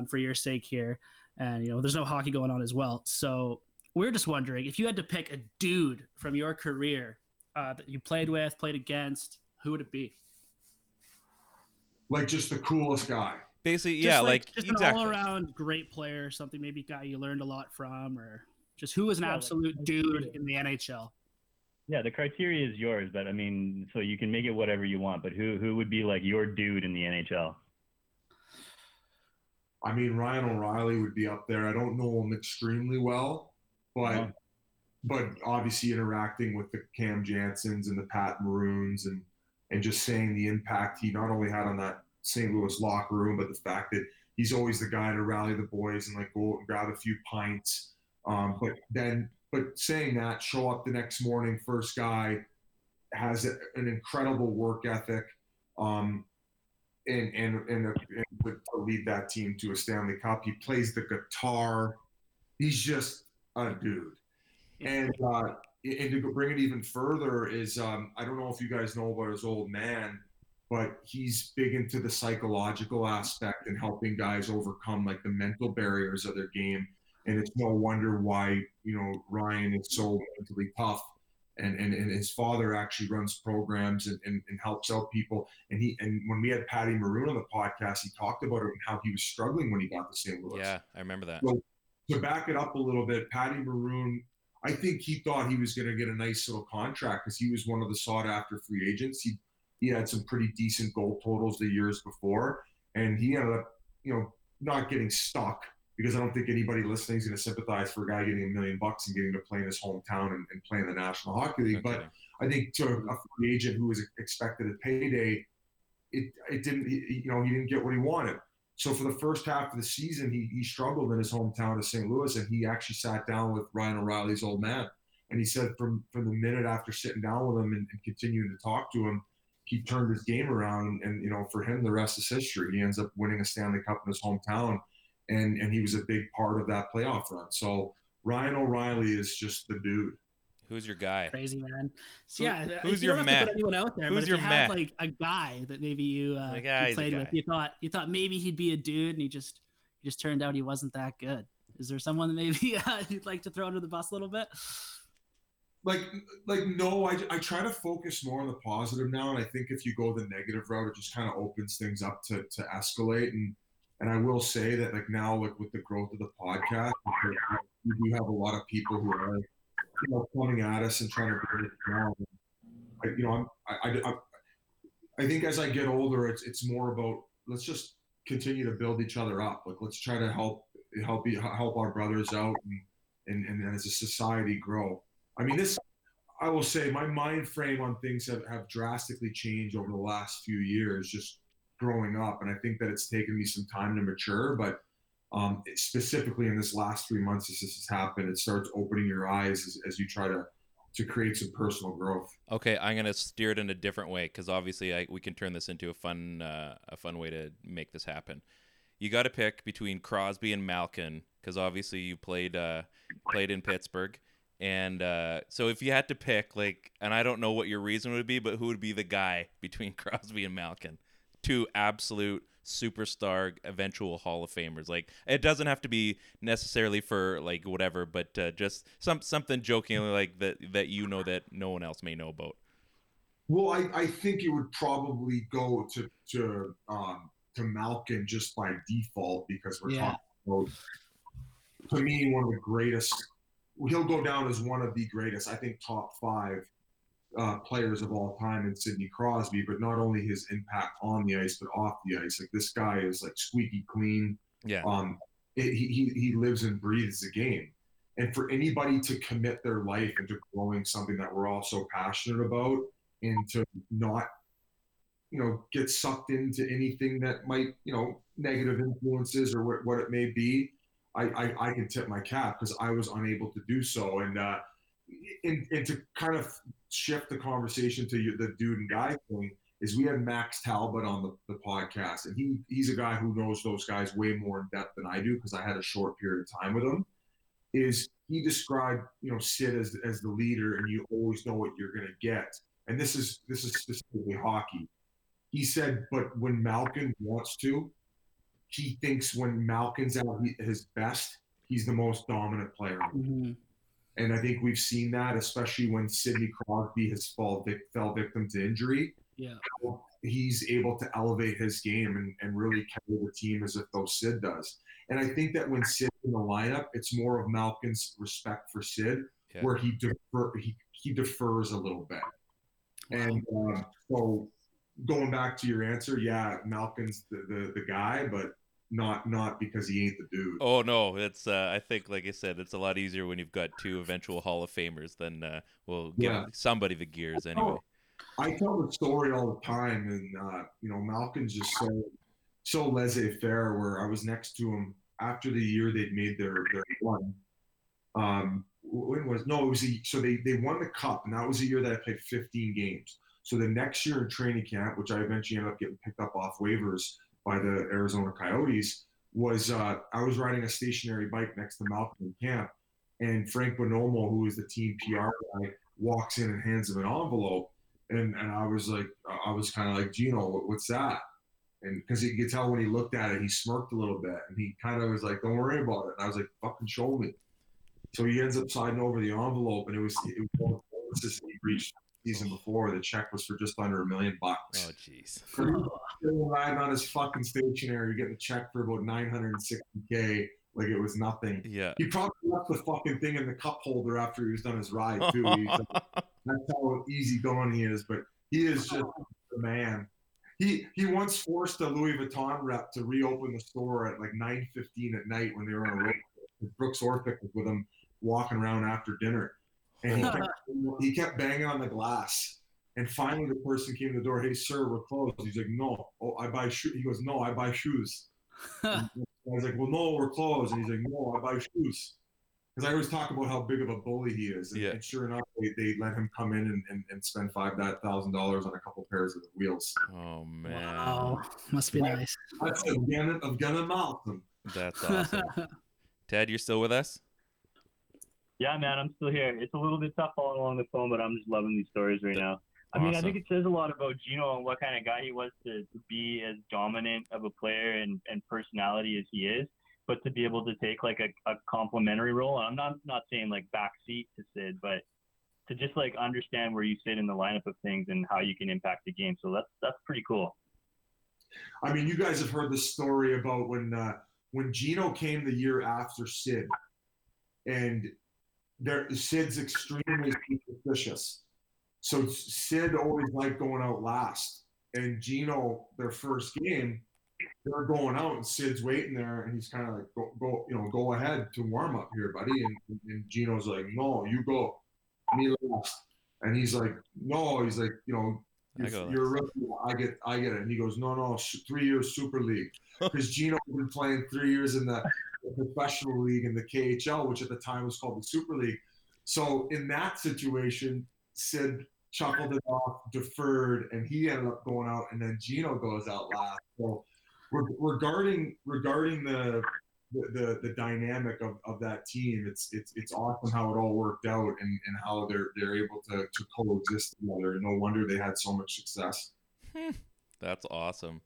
for your sake here. And, there's no hockey going on as well. So we're just wondering, if you had to pick a dude from your career that you played with, played against, who would it be? Like just the coolest guy. Basically, Just an all-around great player or something, maybe a guy you learned a lot from, or... Just who is an absolute dude in the NHL? Yeah, the criteria is yours, but so you can make it whatever you want. But who would be like your dude in the NHL? Ryan O'Reilly would be up there. I don't know him extremely well, but obviously interacting with the Cam Jansons and the Pat Maroons and just saying the impact he not only had on that St. Louis locker room, but the fact that he's always the guy to rally the boys and like go and grab a few pints. But saying that, show up the next morning, first guy, has an incredible work ethic, and to lead that team to a Stanley Cup. He plays the guitar. He's just a dude. And to bring it even further is, I don't know if you guys know about his old man, but he's big into the psychological aspect and helping guys overcome like the mental barriers of their game. And it's no wonder why, Ryan is so mentally tough, and his father actually runs programs and helps out people. And when we had Patty Maroon on the podcast, he talked about it and how he was struggling when he got to St. Louis. Yeah, I remember that. So to back it up a little bit, Patty Maroon, I think he thought he was going to get a nice little contract because he was one of the sought after free agents. He had some pretty decent goal totals the years before, and he ended up, not getting stuck. Because I don't think anybody listening is going to sympathize for a guy getting $1 million and getting to play in his hometown and play in the National Hockey League. Okay. But I think to a free agent who was expected a payday, he didn't get what he wanted. So for the first half of the season, he struggled in his hometown of St. Louis, and he actually sat down with Ryan O'Reilly's old man. And he said from the minute after sitting down with him and continuing to talk to him, he turned his game around. And, for him, the rest is history. He ends up winning a Stanley Cup in his hometown. And he was a big part of that playoff run. So Ryan O'Reilly is just the dude. Who's your guy? Crazy, man. So yeah. Who's your man? Anyone out there? Who's your man? Like a guy that maybe you played with. You thought maybe he'd be a dude, and he just turned out he wasn't that good. Is there someone that maybe you'd like to throw under the bus a little bit? No. I try to focus more on the positive now, and I think if you go the negative route, it just kind of opens things up to escalate. And I will say that, now, with the growth of the podcast, we do have a lot of people who are, coming at us and trying to bring it down. I think as I get older, it's more about let's just continue to build each other up. Let's try to help help our brothers out and as a society grow. I mean, this, I will say, my mind frame on things have drastically changed over the last few years, just growing up. And I think that it's taken me some time to mature, but specifically in this last 3 months, as this has happened, it starts opening your eyes as you try to create some personal growth. Okay, I'm going to steer it in a different way, because obviously we can turn this into a fun way to make this happen. You got to pick between Crosby and Malkin, because obviously you played in Pittsburgh. And so if you had to pick, like, and I don't know what your reason would be, but who would be the guy between Crosby and Malkin? Two absolute superstar, eventual Hall of Famers. Like, it doesn't have to be necessarily for like whatever, but just something jokingly like that you know that no one else may know about. Well, I think it would probably go to Malkin just by default, because we're talking about, to me, one of the greatest. He'll go down as one of the greatest, I think, top five players of all time in Sidney Crosby, but not only his impact on the ice, but off the ice. Like, this guy is like squeaky clean. Yeah. He lives and breathes the game. And for anybody to commit their life into growing something that we're all so passionate about, and to not, get sucked into anything that might, negative influences or what it may be, I can tip my cap, because I was unable to do so. And, and to kind of shift the conversation to the dude and guy thing, is we had Max Talbot on the podcast, and he's a guy who knows those guys way more in depth than I do, because I had a short period of time with him. Is he described Sid as the leader, and you always know what you're going to get. And this is specifically hockey. He said, but when Malkin wants to, he thinks when Malkin's at his best, he's the most dominant player. Mm-hmm. And I think we've seen that, especially when Sidney Crosby has fell victim to injury. Yeah, he's able to elevate his game and really carry the team as if though Sid does. And I think that when Sid's in the lineup, it's more of Malkin's respect for Sid, where he defers a little bit. And so going back to your answer, Malkin's the guy, but not because he ain't the dude. Oh no, it's I think, like I said, it's a lot easier when you've got two eventual Hall of Famers than give somebody the gears anyway. I tell the story all the time, and Malkin's just so laissez-faire, where I was next to him after the year they'd made their run. They won the cup, and that was the year that I played 15 games. So the next year in training camp, which I eventually ended up getting picked up off waivers by the Arizona Coyotes, was I was riding a stationary bike next to Malcolm in camp, and Frank Bonomo, who was the team PR guy, walks in and hands him an envelope, and I was kind of like, Gino, what's that? And because you could tell when he looked at it, he smirked a little bit, and he kind of was like, don't worry about it. And I was like, fucking show me. So he ends up signing over the envelope, and it was one of the bonuses he reached season before. The check was for just under $1 million. Oh jeez. Still riding on his fucking stationary, getting a check for about $960,000, like it was nothing. Yeah. He probably left the fucking thing in the cup holder after he was done his ride too. That's how easy going he is. But he is just the man. He once forced a Louis Vuitton rep to reopen the store at like 9:15 at night when they were on a road. Brooks Orpik was with him walking around after dinner. And he kept banging on the glass. And finally, the person came to the door. Hey, sir, we're closed. He's like, no. Oh, I buy shoes. He goes, no, I buy shoes. I was like, well, no, we're closed. And he's like, no, I buy shoes. Because I always talk about how big of a bully he is. And, and sure enough, they let him come in and spend $5,000 on a couple pairs of wheels. Oh, man. Wow. Must be nice. That's Evgeni Malkin. That's awesome. Ted, you're still with us? Yeah, man, I'm still here. It's a little bit tough all along the phone, but I'm just loving these stories right now. I mean, I think it says a lot about Gino and what kind of guy he was to be as dominant of a player and personality as he is, but to be able to take like a complimentary role. And I'm not saying like backseat to Sid, but to just like understand where you sit in the lineup of things and how you can impact the game. So that's pretty cool. I mean, you guys have heard the story about when Gino came the year after Sid, and Sid's extremely superstitious. So Sid always liked going out last. And Gino, their first game, they're going out and Sid's waiting there and he's kind of like, go ahead to warm up here, buddy. And Gino's like, no, you go. Me last. And he's like, no, he's like, you're a rookie. I get it. And he goes, no, 3 years Super League. Because Gino had been playing 3 years in the professional league in the KHL, which at the time was called the Super League. So in that situation, Sid chuckled it off, deferred, and he ended up going out, and then Gino goes out last. So regarding the dynamic of that team, it's awesome how it all worked out and how they're able to coexist together. No wonder they had so much success. That's awesome.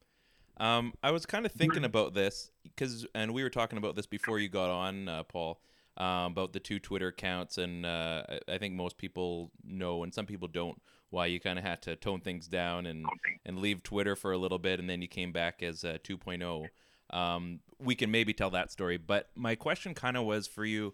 I was kind of thinking about this because we were talking about this before you got on, Paul, about the two Twitter accounts, and I think most people know and some people don't why you kind of had to tone things down and leave Twitter for a little bit, and then you came back as 2.0. We can maybe tell that story, but my question kind of was for you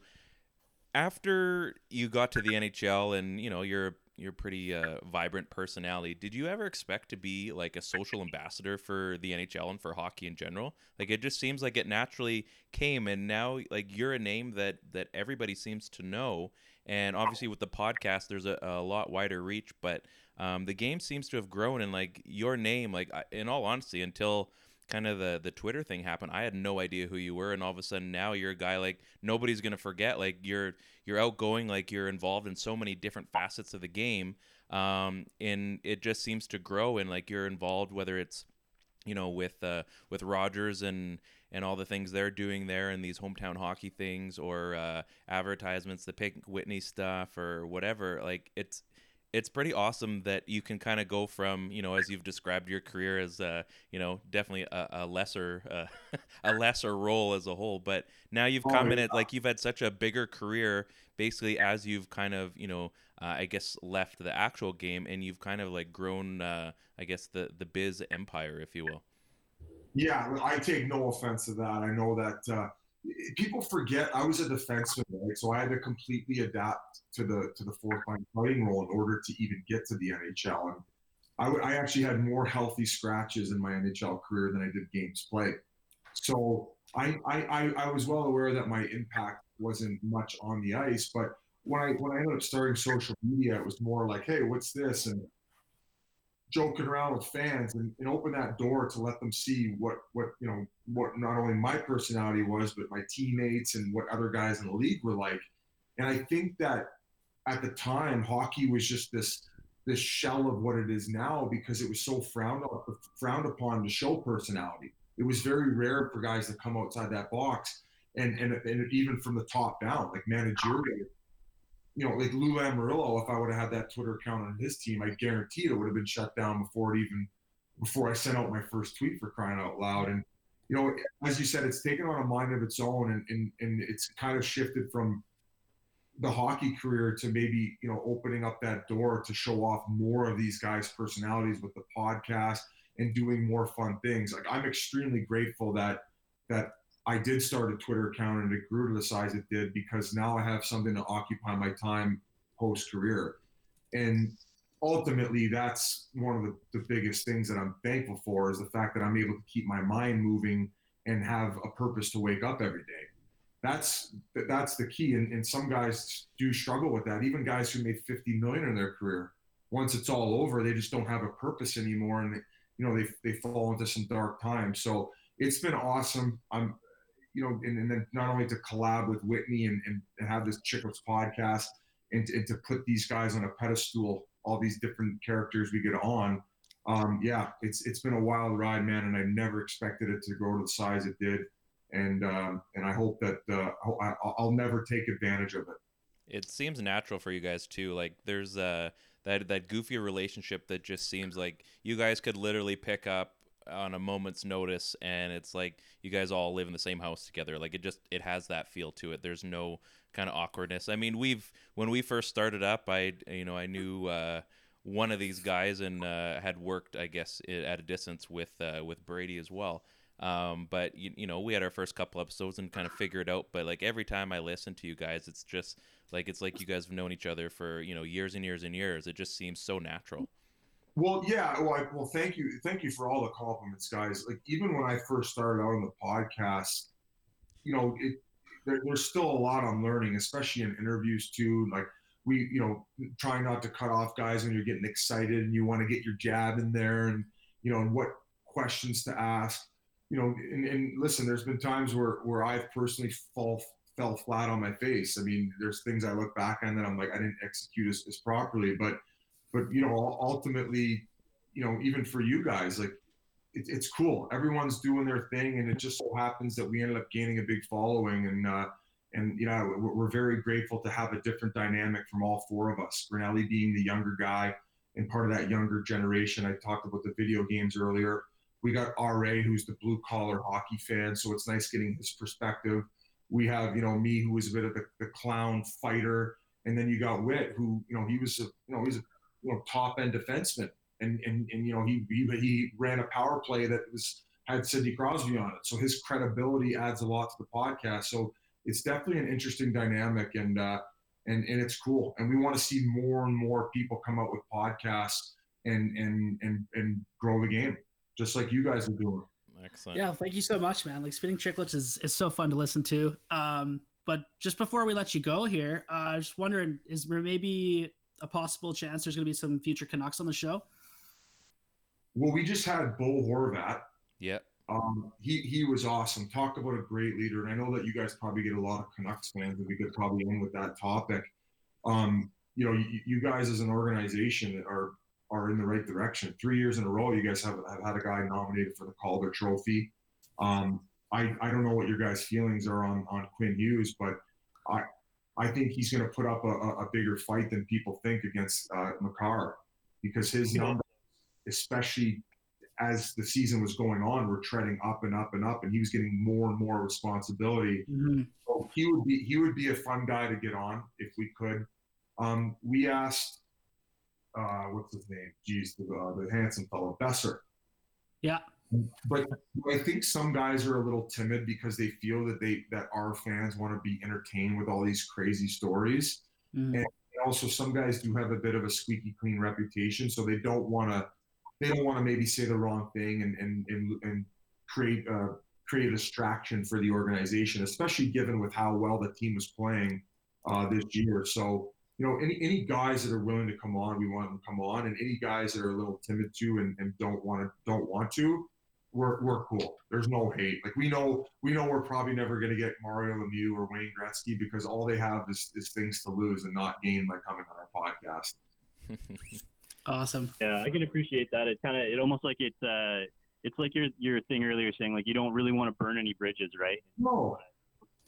after you got to the NHL, and you're a pretty vibrant personality. Did you ever expect to be like a social ambassador for the NHL and for hockey in general? Like, it just seems like it naturally came, and now like you're a name that everybody seems to know. And obviously with the podcast, there's a lot wider reach, but the game seems to have grown. And like your name, like in all honesty, until kind of the Twitter thing happened, I had no idea who you were, and all of a sudden now you're a guy like nobody's gonna forget. Like you're outgoing, like you're involved in so many different facets of the game, and it just seems to grow. And like you're involved, whether it's with Rogers and all the things they're doing there, and these hometown hockey things, or advertisements, the Pink Whitney stuff, or whatever. Like it's pretty awesome that you can kind of go from, as you've described your career as, definitely a lesser role as a whole. But now you've come in at, like, you've had such a bigger career, basically, as you've kind of, left the actual game, and you've kind of like grown, the biz empire, if you will. Yeah, I take no offense to that. I know that people forget I was a defenseman, right? So I had to completely adapt to the fourth line playing role in order to even get to the NHL. And I actually had more healthy scratches in my NHL career than I did games played. So I was well aware that my impact wasn't much on the ice. But when I ended up starting social media, it was more like, hey, what's this? And joking around with fans and open that door to let them see what not only my personality was, but my teammates and what other guys in the league were like. And I think that at the time, hockey was just this shell of what it is now, because it was so frowned upon to show personality. It was very rare for guys to come outside that box, and even from the top down, like managerial. Like Lou Lamarillo, if I would have had that Twitter account on his team, I guarantee it would have been shut down before I sent out my first tweet, for crying out loud. And, as you said, it's taken on a mind of its own, and it's kind of shifted from the hockey career to maybe, opening up that door to show off more of these guys' personalities with the podcast and doing more fun things. Like, I'm extremely grateful that I did start a Twitter account and it grew to the size it did, because now I have something to occupy my time post-career. And ultimately, that's one of the biggest things that I'm thankful for, is the fact that I'm able to keep my mind moving and have a purpose to wake up every day. That's the key. And some guys do struggle with that. Even guys who made $50 million in their career, once it's all over, they just don't have a purpose anymore. And they fall into some dark times. So it's been awesome. I'm, and then not only to collab with Whitney and have this Chiclets podcast and to put these guys on a pedestal, all these different characters we get on. It's been a wild ride, man, and I never expected it to grow to the size it did. And I hope that I'll never take advantage of it. It seems natural for you guys too. Like, there's that goofy relationship that just seems like you guys could literally pick up on a moment's notice, and it's like you guys all live in the same house together. Like, it has that feel to it. There's no kind of awkwardness. I mean, when we first started up, I knew one of these guys, and had worked, I guess, at a distance with Brady as well. But we had our first couple episodes and kind of figured it out. But like every time I listen to you guys, it's just like, it's like you guys have known each other for years and years and years. It just seems so natural. Well, yeah. Well, thank you. Thank you for all the compliments, guys. Like, even when I first started out on the podcast, you know, there's still a lot I'm learning, especially in interviews too. Like, we, you know, try not to cut off guys when you're getting excited and you want to get your jab in there, and, you know, and what questions to ask, you know, and listen, there's been times where I've personally fell flat on my face. I mean, there's things I look back on that I'm like, I didn't execute as properly, but, you know, ultimately, you know, even for you guys, like, it's cool. Everyone's doing their thing, and it just so happens that we ended up gaining a big following. And you know, we're very grateful to have a different dynamic from all four of us. Grinelli being the younger guy and part of that younger generation. I talked about the video games earlier. We got R.A., who's the blue-collar hockey fan, so it's nice getting his perspective. We have, you know, me, who was a bit of the clown fighter, and then you got Witt, who, you know, he's a top-end defenseman. And you know, he ran a power play that had Sidney Crosby on it, so his credibility adds a lot to the podcast. So it's definitely an interesting dynamic, and it's cool. And we want to see more and more people come out with podcasts and grow the game, just like you guys are doing. Excellent. Yeah, thank you so much, man. Like, Spittin' Chiclets is so fun to listen to. But just before we let you go here, I was just wondering, is there maybe a possible chance there's going to be some future Canucks on the show? Well, we just had Bo Horvat. Yeah. He was awesome. Talk about a great leader. And I know that you guys probably get a lot of Canucks fans, and we could probably end with that topic. You know, you guys as an organization are in the right direction. 3 years in a row, you guys have had a guy nominated for the Calder Trophy. I don't know what your guys' feelings are on Quinn Hughes, but I think he's going to put up a bigger fight than people think against Makar, because his numbers, especially as the season was going on, were treading up and up and up, and he was getting more and more responsibility. Mm-hmm. So he would be a fun guy to get on if we could. We asked, what's his name? Geez, the handsome fellow, Besser. Yeah. But I think some guys are a little timid because they feel that our fans want to be entertained with all these crazy stories. Mm. And also, some guys do have a bit of a squeaky clean reputation, so they don't want to maybe say the wrong thing and create a distraction for the organization, especially given with how well the team is playing this year. So, you know, any guys that are willing to come on, we want them to come on, and any guys that are a little timid too and don't want to. We're cool. There's no hate. Like, we know we're probably never going to get Mario Lemieux or Wayne Gretzky, because all they have is things to lose and not gain by coming on our podcast. Awesome. Yeah, I can appreciate that. It almost like it's like your thing earlier, saying like you don't really want to burn any bridges, right? No.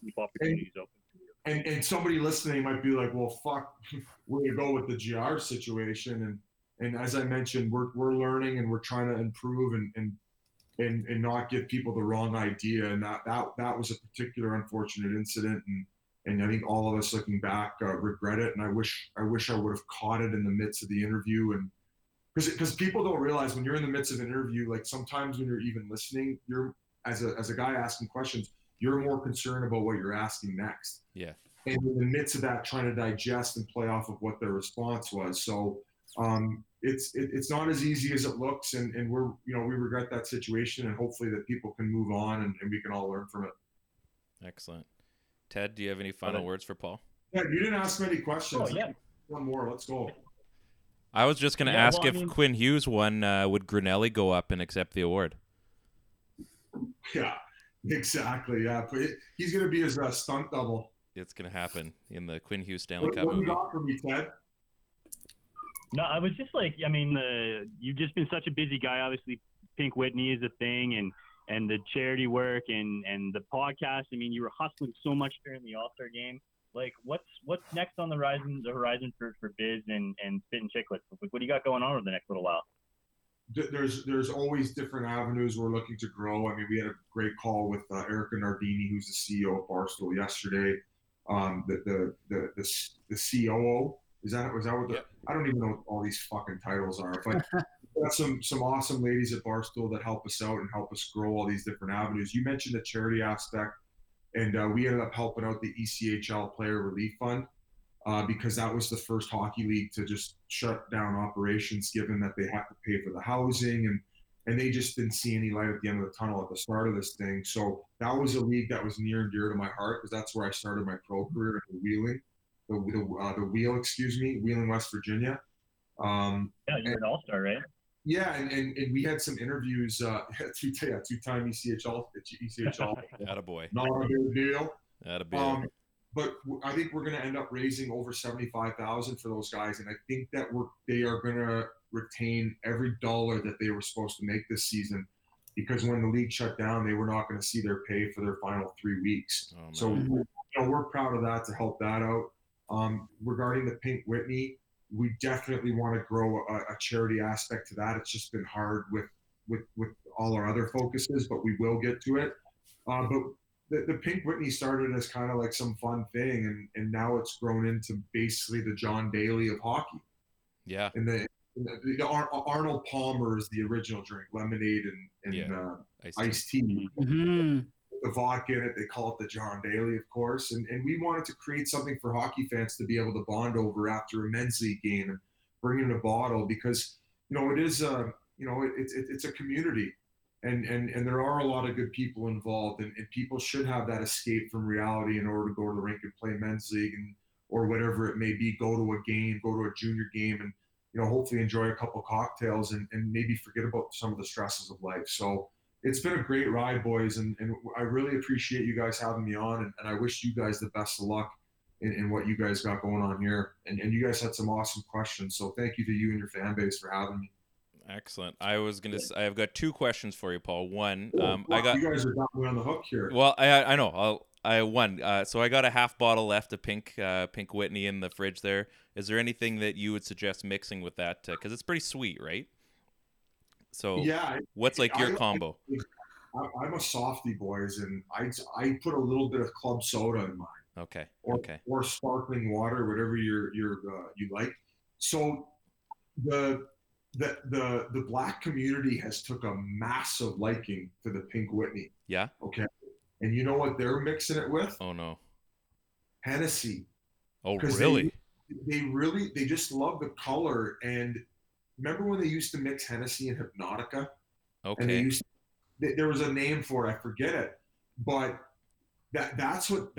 Keep opportunities open to you. And somebody listening might be like, well, fuck, where you go with the GR situation, and as I mentioned, we're learning and we're trying to improve and not give people the wrong idea. And that was a particular unfortunate incident. And I think all of us looking back regret it. And I wish I would have caught it in the midst of the interview. And because people don't realize, when you're in the midst of an interview, like sometimes when you're even listening, you're as a guy asking questions, you're more concerned about what you're asking next. Yeah. And in the midst of that, trying to digest and play off of what their response was. So, it's not as easy as it looks, and we're, you know, we regret that situation, and hopefully that people can move on and we can all learn from it. Excellent. Ted, do you have any final words for Paul? Yeah, you didn't ask many questions. Oh, yeah. One more. Let's go. I was just going to ask if Quinn Hughes won, would Grinelli go up and accept the award? Yeah, exactly. Yeah, he's going to be his stunt double. It's going to happen in the Quinn Hughes Stanley Cup movie. What do you got for me, Ted? No, I was just like, I mean, you've just been such a busy guy. Obviously, Pink Whitney is a thing, and the charity work and the podcast. I mean, you were hustling so much during the All-Star game. Like, what's next on the horizon for Biz and Spittin' Chiclets? Like, what do you got going on over the next little while? There's always different avenues we're looking to grow. I mean, we had a great call with Erica Nardini, who's the CEO of Barstool, yesterday. The COO. Was that what the? Yep. I don't even know what all these fucking titles are. But we got some awesome ladies at Barstool that help us out and help us grow all these different avenues. You mentioned the charity aspect, and we ended up helping out the ECHL Player Relief Fund. because that was the first hockey league to just shut down operations, given that they had to pay for the housing, and they just didn't see any light at the end of the tunnel at the start of this thing. So that was a league that was near and dear to my heart, because that's where I started my pro career in Wheeling, Wheeling, West Virginia. Yeah, you're an all-star, right? Yeah, and we had some interviews, two-time ECHL. Attaboy. Not a big deal. Attaboy. But I think we're going to end up raising over $75,000 for those guys, and I think that they are going to retain every dollar that they were supposed to make this season, because when the league shut down, they were not going to see their pay for their final 3 weeks. Oh, so we're proud of that, to help that out. Regarding the Pink Whitney, we definitely want to grow a charity aspect to that. It's just been hard with all our other focuses, but we will get to it. But the Pink Whitney started as kind of like some fun thing, and now it's grown into basically the John Daly of hockey. Yeah. And the Arnold Palmer is the original drink, lemonade iced tea. Mm-hmm. The vodka in it, they call it the John Daly, of course, and we wanted to create something for hockey fans to be able to bond over after a men's league game and bring in a bottle, because it is it's a community, and there are a lot of good people involved, and people should have that escape from reality in order to go to the rink and play men's league or whatever it may be, go to a game, go to a junior game, and hopefully enjoy a couple cocktails and maybe forget about some of the stresses of life. So it's been a great ride, boys, and I really appreciate you guys having me on, and I wish you guys the best of luck in what you guys got going on here. And you guys had some awesome questions, so thank you to you and your fan base for having me. Excellent. I've got two questions for you, Paul. One, you guys are not on the hook here. Well, I know. So I got a half bottle left of Pink Whitney in the fridge there. Is there anything that you would suggest mixing with that? Because it's pretty sweet, right? So yeah, what's your combo? I'm a softie, boys, and I put a little bit of club soda in mine. Okay. Or sparkling water, whatever you like. So the black community has took a massive liking to the Pink Whitney. Yeah. Okay. And you know what they're mixing it with? Oh no. Hennessy. Oh really? They just love the color. And remember when they used to mix Hennessy and Hypnotica? Okay. And there was a name for it. I forget it. But that's what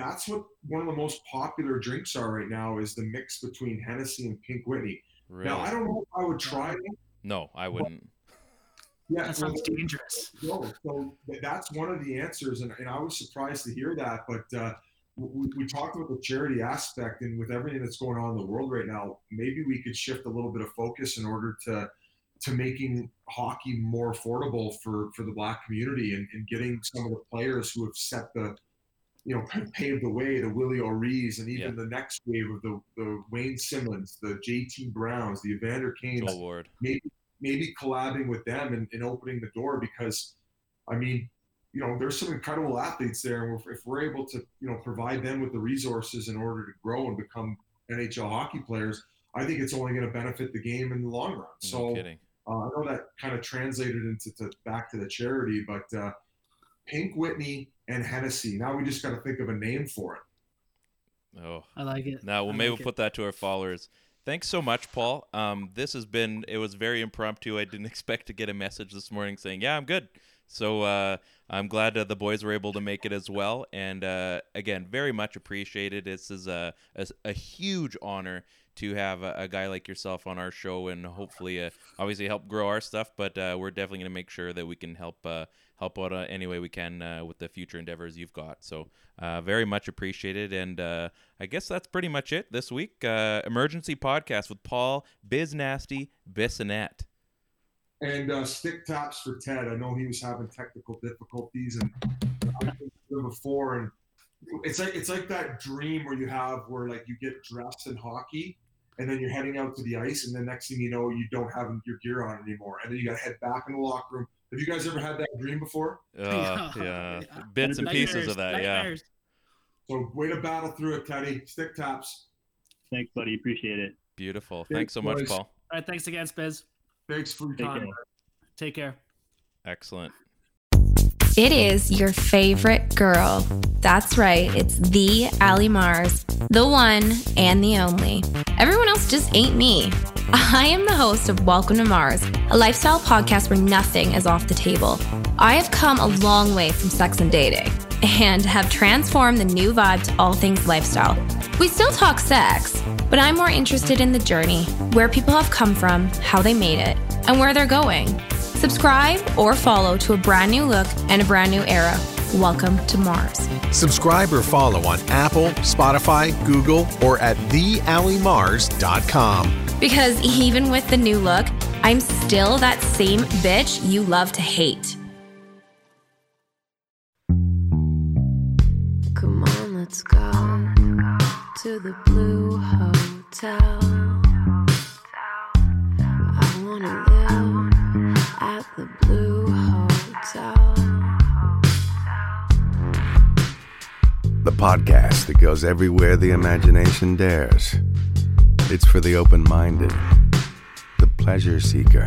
one of the most popular drinks are right now, is the mix between Hennessy and Pink Whitney. Really? Now, I don't know if I would try it. No, I wouldn't. Yeah, that sounds dangerous. So that's one of the answers, and I was surprised to hear that. But we talked about the charity aspect, and with everything that's going on in the world right now, maybe we could shift a little bit of focus in order to making hockey more affordable for the black community, and getting some of the players who have paved the way, the Willie O'Rees, and even the next wave of the Wayne Simmons, the JT Browns, the Evander Kanes, oh, Lord. Maybe collabing with them and opening the door, because I mean, there's some incredible athletes there, and if we're able to, provide them with the resources in order to grow and become NHL hockey players, I think it's only going to benefit the game in the long run. So I know that kind of translated into back to the charity, but Pink Whitney and Hennessy. Now we just got to think of a name for it. Oh, I like it. Now, well, maybe we'll put that to our followers. Thanks so much, Paul. It was very impromptu. I didn't expect to get a message this morning saying, yeah, I'm good. So I'm glad the boys were able to make it as well. And again, very much appreciated. This is a huge honor to have a guy like yourself on our show, and hopefully obviously help grow our stuff. But we're definitely going to make sure that we can help out any way we can with the future endeavors you've got. So very much appreciated. And I guess that's pretty much it this week. Emergency Podcast with Paul Biz Nasty Bissonnette. And stick taps for Ted. I know he was having technical difficulties, and I've been before. And it's like that dream where you have where like you get dressed in hockey, and then you're heading out to the ice, and the next thing you know, you don't have your gear on anymore, and then you got to head back in the locker room. Have you guys ever had that dream before? Yeah, bits and pieces of that. Yeah. So way to battle through it, Teddy. Stick taps. Thanks, buddy. Appreciate it. Beautiful. Thanks so much, Paul. All right. Thanks again, Spiz. Thanks for your time. Take care. Excellent. It is your favorite girl. That's right, it's the Allie Mars, the one and the only. Everyone else just ain't me. I am the host of Welcome to Mars, a lifestyle podcast where nothing is off the table. I have come a long way from sex and dating and have transformed the new vibe to all things lifestyle. We still talk sex, but I'm more interested in the journey, where people have come from, how they made it, and where they're going. Subscribe or follow to a brand new look and a brand new era. Welcome to Mars. Subscribe or follow on Apple, Spotify, Google, or at theallymars.com. Because even with the new look, I'm still that same bitch you love to hate. Come on, let's go to the Blue Hotel. I want to at the Blue Hotel. The podcast that goes everywhere the imagination dares. It's for the open-minded, the pleasure seeker.